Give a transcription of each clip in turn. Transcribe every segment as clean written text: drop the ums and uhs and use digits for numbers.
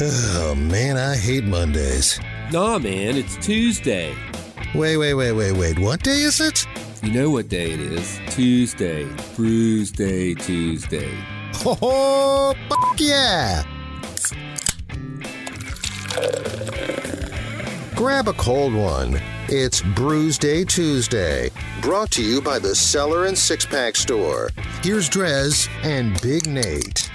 Oh, man, I hate Mondays. Nah, man, it's Tuesday. Wait. What day is it? You know what day it is. Tuesday. Brewsday Tuesday. Oh, fuck yeah! Grab a cold one. It's Brewsday Tuesday. Brought to you by the Cellar and Six-Pack Store. Here's Drez and Big Nate.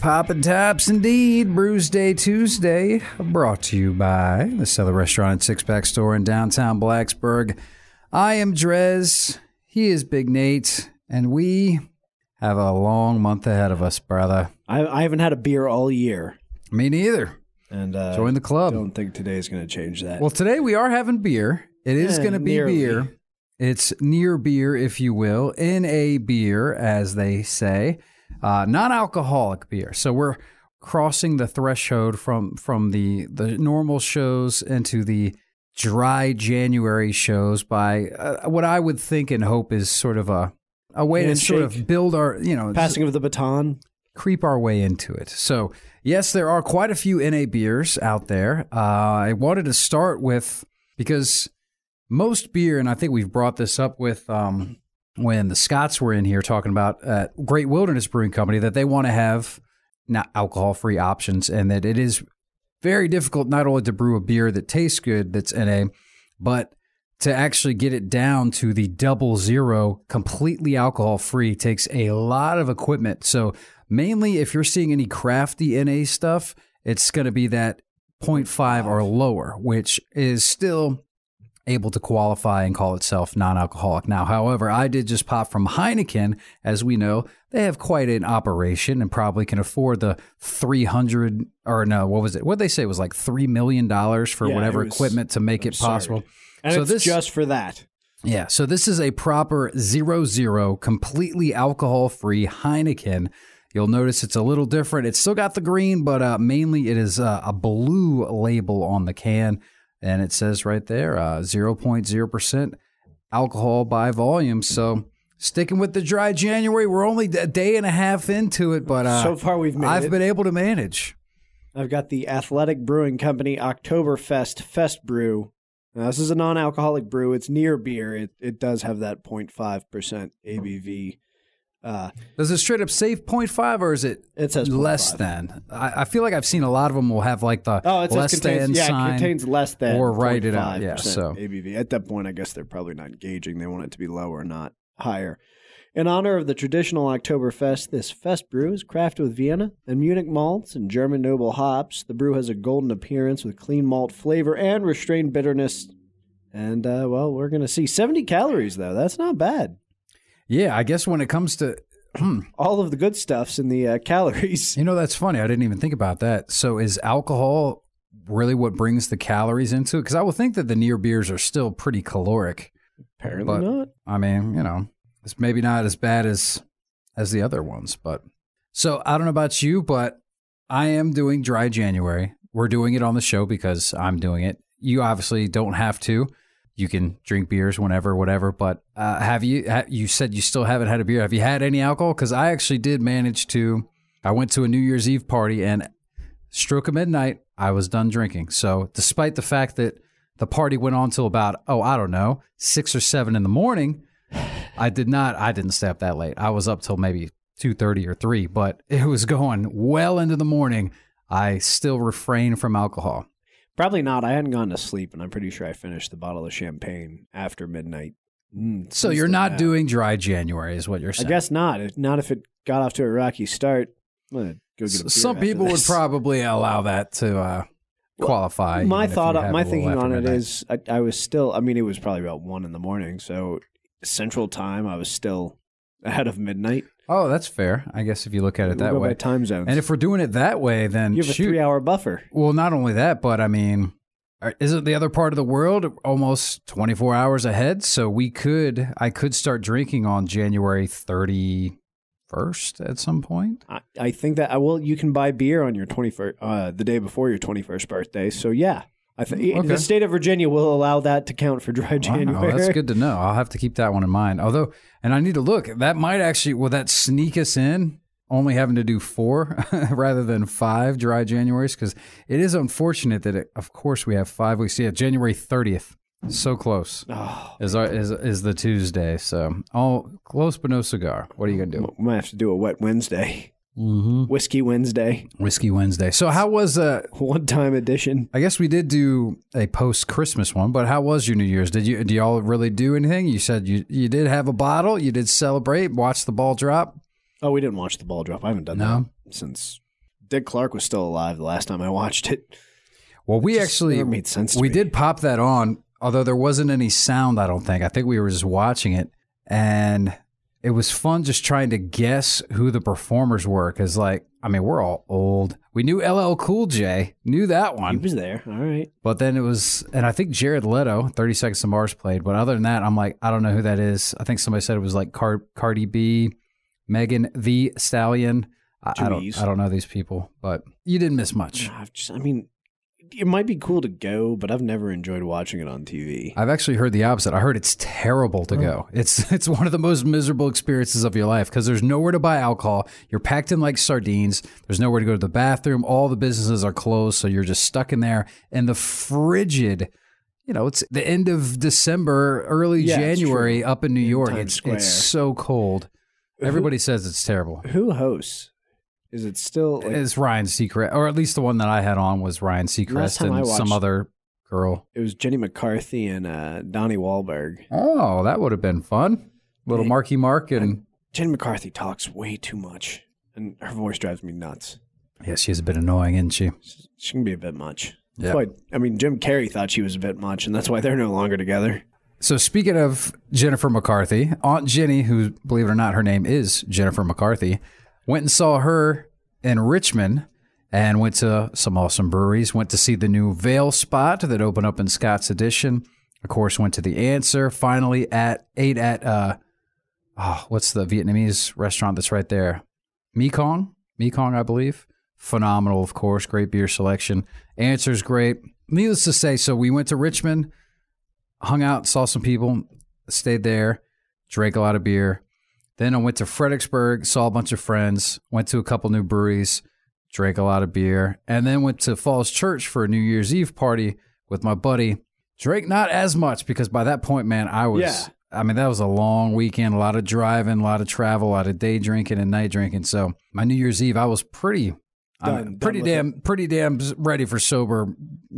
Poppin' tops indeed. Brewsday Tuesday, brought to you by the Cellar Restaurant and Six-Pack Store in downtown Blacksburg. I am Drez. He is Big Nate. And we have a long month ahead of us, brother. I haven't had a beer all year. Me neither. And join the club. I don't think today is going to change that. Well, today we are having beer. It is going to be beer. It's near beer, if you will. In a beer, as they say. Non-alcoholic beer. So we're crossing the threshold from the normal shows into the dry January shows by what I would think and hope is sort of a way to sort of build our, passing of the baton, creep our way into it. So yes, there are quite a few NA beers out there. I wanted to start with, because most beer, and I think we've brought this up with when the Scots were in here talking about Great Wilderness Brewing Company, that they want to have not alcohol-free options, and that it is very difficult not only to brew a beer that tastes good that's NA, but to actually get it down to the 00 completely alcohol-free takes a lot of equipment. So mainly if you're seeing any crafty NA stuff, it's going to be that 0.5 or lower, which is still able to qualify and call itself non-alcoholic. Now, however, I did just pop from Heineken. As we know, they have quite an operation and probably can afford the What they say was like $3 million for whatever equipment to make it possible. And so it's just for that. Yeah. So this is a proper 00, completely alcohol-free Heineken. You'll notice it's a little different. It's still got the green, but mainly it is a blue label on the can. And it says right there, 0.0% alcohol by volume. So sticking with the dry January, we're only a day and a half into it, but so far I've been able to manage. I've got the Athletic Brewing Company Oktoberfest Fest Brew. Now, this is a non-alcoholic brew. It's near beer. It does have that 0.5% ABV. Does it straight up say 0.5 or is it says less 0.5. Than? I feel like I've seen a lot of them will have like the less than sign. It contains less than or write it out. Yeah, so ABV. At that point, I guess they're probably not gauging. They want it to be lower, not higher. In honor of the traditional Oktoberfest, this fest brew is crafted with Vienna and Munich malts and German noble hops. The brew has a golden appearance with clean malt flavor and restrained bitterness. And, we're going to see 70 calories, though. That's not bad. Yeah, I guess when it comes to all of the good stuffs and the calories. You know, that's funny. I didn't even think about that. So is alcohol really what brings the calories into it? Because I would think that the near beers are still pretty caloric. Apparently not. I mean, it's maybe not as bad as the other ones. But so I don't know about you, but I am doing dry January. We're doing it on the show because I'm doing it. You obviously don't have to. You can drink beers whenever, whatever, but you said you still haven't had a beer. Have you had any alcohol? Because I actually did manage to. I went to a New Year's Eve party, and stroke of midnight, I was done drinking. So despite the fact that the party went on till about, 6 or 7 in the morning, I didn't stay up that late. I was up till maybe 2:30 or 3, but it was going well into the morning. I still refrained from alcohol. Probably not. I hadn't gone to sleep, and I'm pretty sure I finished the bottle of champagne after midnight. So you're not doing dry January is what you're saying. I guess not. Not if it got off to a rocky start. I'm gonna go get a beer. Some people would probably allow that to qualify. My thinking on it is I was still, it was probably about 1 in the morning, so Central Time, I was still ahead of midnight. Oh, that's fair. I guess if you look at it that way. By time zones. And if we're doing it that way, then you have a 3-hour buffer. Well, not only that, but isn't the other part of the world almost 24 hours ahead? So I could start drinking on January 31st at some point. I think that you can buy beer on your 21st, the day before your 21st birthday. So yeah, I think the state of Virginia will allow that to count for dry January. Wow, that's good to know. I'll have to keep that one in mind. Although, and I need to look, that might actually, will that sneak us in only having to do 4 rather than 5 dry Januaries, because it is unfortunate that, of course, we have 5 weeks. Yeah, January 30th, so close, is the Tuesday. So all close, but no cigar. What are you going to do? We might have to do a wet Wednesday. Mm-hmm. Whiskey Wednesday. Whiskey Wednesday. So how was... one-time edition. I guess we did do a post-Christmas one, but how was your New Year's? Do y'all really do anything? You said you did have a bottle. You did celebrate, watch the ball drop. Oh, we didn't watch the ball drop. I haven't done that since Dick Clark was still alive the last time I watched it. Well, we actually... Made sense to me. Did pop that on, although there wasn't any sound, I don't think. I think we were just watching it, and... It was fun just trying to guess who the performers were, because, like, I mean, we're all old. We knew LL Cool J, knew that one. He was there, all right. But then it was, and I think Jared Leto, 30 Seconds to Mars played, but other than that, I'm like, I don't know who that is. I think somebody said it was like Cardi B, Megan Thee Stallion. I don't know these people, but you didn't miss much. It might be cool to go, but I've never enjoyed watching it on TV. I've actually heard the opposite. I heard it's terrible to go. It's one of the most miserable experiences of your life, because there's nowhere to buy alcohol. You're packed in like sardines. There's nowhere to go to the bathroom. All the businesses are closed, so you're just stuck in there. And the frigid, it's the end of December, early January up in New York. It's so cold. Everybody says it's terrible. Who hosts? Is it still... It's Ryan Seacrest, or at least the one that I had on was Ryan Seacrest and some other girl. It was Jenny McCarthy and Donnie Wahlberg. Oh, that would have been fun. Little Marky Mark and... Jenny McCarthy talks way too much, and her voice drives me nuts. Yeah, she's a bit annoying, isn't she? She can be a bit much. Yeah. Jim Carrey thought she was a bit much, and that's why they're no longer together. So speaking of Jennifer McCarthy, Aunt Jenny, who, believe it or not, her name is Jennifer McCarthy... Went and saw her in Richmond and went to some awesome breweries. Went to see the new Vale spot that opened up in Scott's Addition. Of course, went to The Answer. Finally, ate at what's the Vietnamese restaurant that's right there? Mekong, I believe. Phenomenal, of course. Great beer selection. Answer's great. Needless to say, so we went to Richmond, hung out, saw some people, stayed there, drank a lot of beer. Then I went to Fredericksburg, saw a bunch of friends, went to a couple new breweries, drank a lot of beer, and then went to Falls Church for a New Year's Eve party with my buddy. Drank not as much, because by that point, man, that was a long weekend, a lot of driving, a lot of travel, a lot of day drinking and night drinking. So my New Year's Eve, I was pretty damn ready for sober,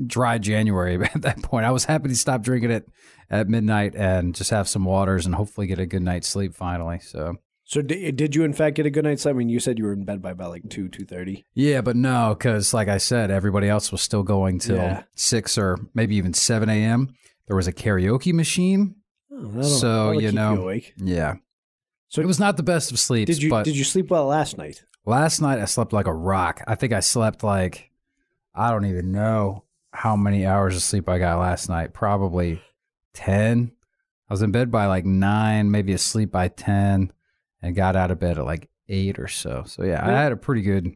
dry January at that point. I was happy to stop drinking it at midnight and just have some waters and hopefully get a good night's sleep finally. So did you in fact get a good night's sleep? I mean, you said you were in bed by about like 2:30. Yeah, but no, because like I said, everybody else was still going till 6 or maybe even 7 a.m. There was a karaoke machine, you awake. Yeah. So it was not the best of sleeps. Did you sleep well last night? Last night, I slept like a rock. I think I slept like, I don't even know how many hours of sleep I got last night. Probably 10. I was in bed by like 9, maybe asleep by 10, and got out of bed at like 8 or so. So yeah, I had a pretty good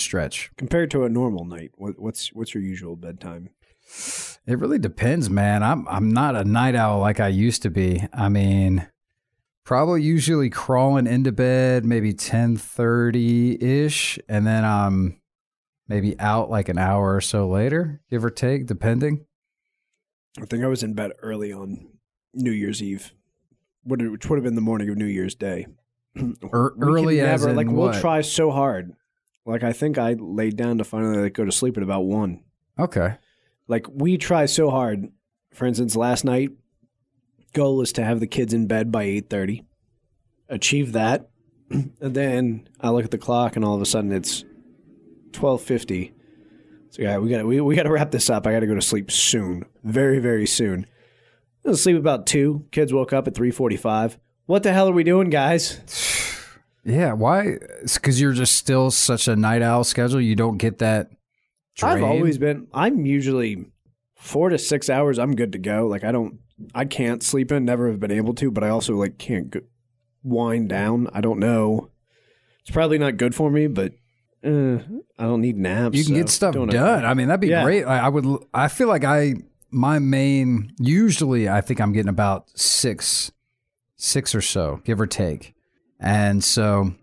stretch. Compared to a normal night, what's your usual bedtime? It really depends, man. I'm not a night owl like I used to be. I mean... Probably usually crawling into bed maybe 10:30-ish, and then I'm maybe out like an hour or so later, give or take, depending. I think I was in bed early on New Year's Eve, which would have been the morning of New Year's Day. Early as in what? We'll try so hard. I think I laid down to finally go to sleep at about 1. Okay. We try so hard. For instance, last night, goal is to have the kids in bed by 8:30. Achieve that. And then I look at the clock and all of a sudden it's 12:50. So yeah, we gotta wrap this up. I gotta go to sleep soon. Very, very soon. I was asleep about 2. Kids woke up at 3:45. What the hell are we doing, guys? Yeah, why? It's because you're just still such a night owl schedule. You don't get that drain. I've always been. I'm usually 4 to 6 hours. I'm good to go. I can't sleep in, never have been able to, but I also can't wind down. I don't know. It's probably not good for me, but I don't need naps. You can get stuff done. That'd be great. I think I'm getting about six or so, give or take. And so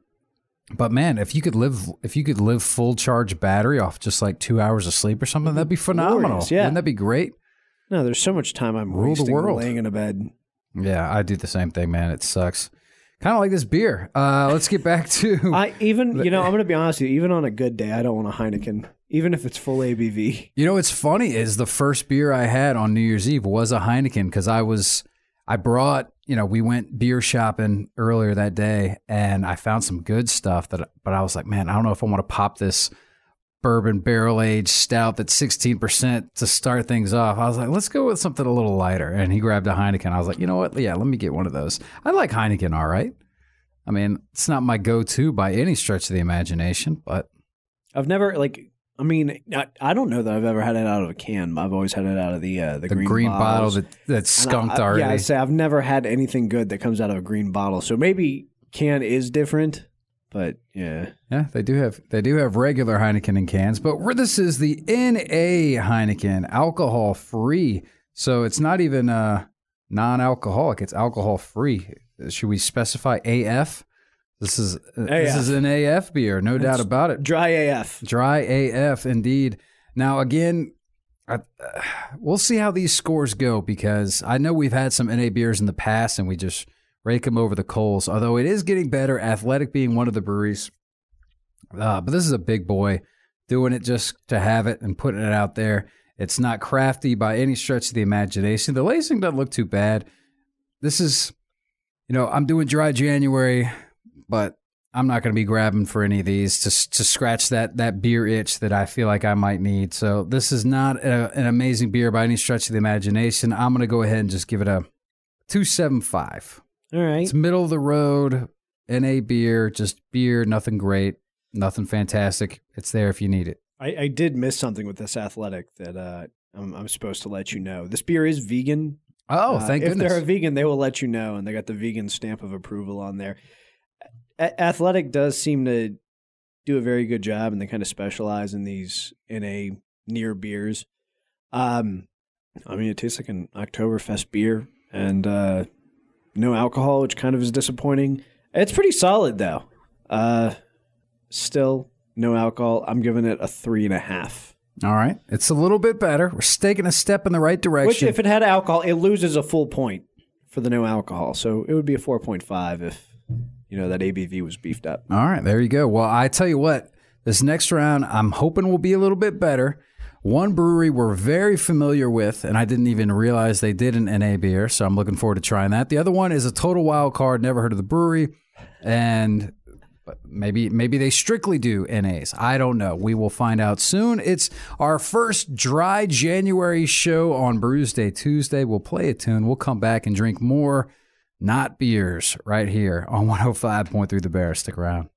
But man, if you could live full charge battery off just like 2 hours of sleep or something, that'd be phenomenal. Glorious, yeah. Wouldn't that be great? No, there's so much time I'm wasting the world laying in a bed. Yeah, I do the same thing, man. It sucks. Kind of like this beer. Let's get back to... I'm going to be honest with you. Even on a good day, I don't want a Heineken, even if it's full ABV. You know, what's funny is the first beer I had on New Year's Eve was a Heineken because we went beer shopping earlier that day and I found some good stuff but I was like, man, I don't know if I want to pop this bourbon barrel aged stout that's 16% to start things off. I was like, let's go with something a little lighter. And he grabbed a Heineken. I was like, you know what? Yeah, let me get one of those. I like Heineken, all right. I mean, it's not my go-to by any stretch of the imagination, but I've never I don't know that I've ever had it out of a can. I've always had it out of the green bottle that's skunked already. Yeah, I say I've never had anything good that comes out of a green bottle. So maybe can is different, but yeah. Yeah, they do have regular Heineken in cans, but this is the NA Heineken, alcohol free. So it's not even non-alcoholic. It's alcohol free. Should we specify AF? This is an AF beer, no doubt about it. Dry AF. Dry AF, indeed. Now, again, we'll see how these scores go because I know we've had some NA beers in the past and we just rake them over the coals, although it is getting better, Athletic being one of the breweries. But this is a big boy doing it just to have it and putting it out there. It's not crafty by any stretch of the imagination. The lacing doesn't look too bad. This is, I'm doing Dry January, but I'm not going to be grabbing for any of these to scratch that beer itch that I feel like I might need. So this is not an amazing beer by any stretch of the imagination. I'm going to go ahead and just give it a 2.75. All right. It's middle of the road, NA beer, just beer, nothing great, nothing fantastic. It's there if you need it. I did miss something with this Athletic that I'm supposed to let you know. This beer is vegan. Oh, thank goodness. If they're a vegan, they will let you know, and they got the vegan stamp of approval on there. Athletic does seem to do a very good job, and they kind of specialize in these NA near beers. It tastes like an Oktoberfest beer, and no alcohol, which kind of is disappointing. It's pretty solid, though. Still, no alcohol. I'm giving it a 3.5. All right. It's a little bit better. We're taking a step in the right direction. Which, if it had alcohol, it loses a full point for the no alcohol. So it would be a 4.5 if... that ABV was beefed up. All right, there you go. Well, I tell you what, this next round, I'm hoping will be a little bit better. One brewery we're very familiar with, and I didn't even realize they did an NA beer, so I'm looking forward to trying that. The other one is a total wild card, never heard of the brewery, and maybe they strictly do NAs. I don't know. We will find out soon. It's our first Dry January show on Brewsday Tuesday. We'll play a tune. We'll come back and drink more not beers right here on 105.3 The Bear. Stick around.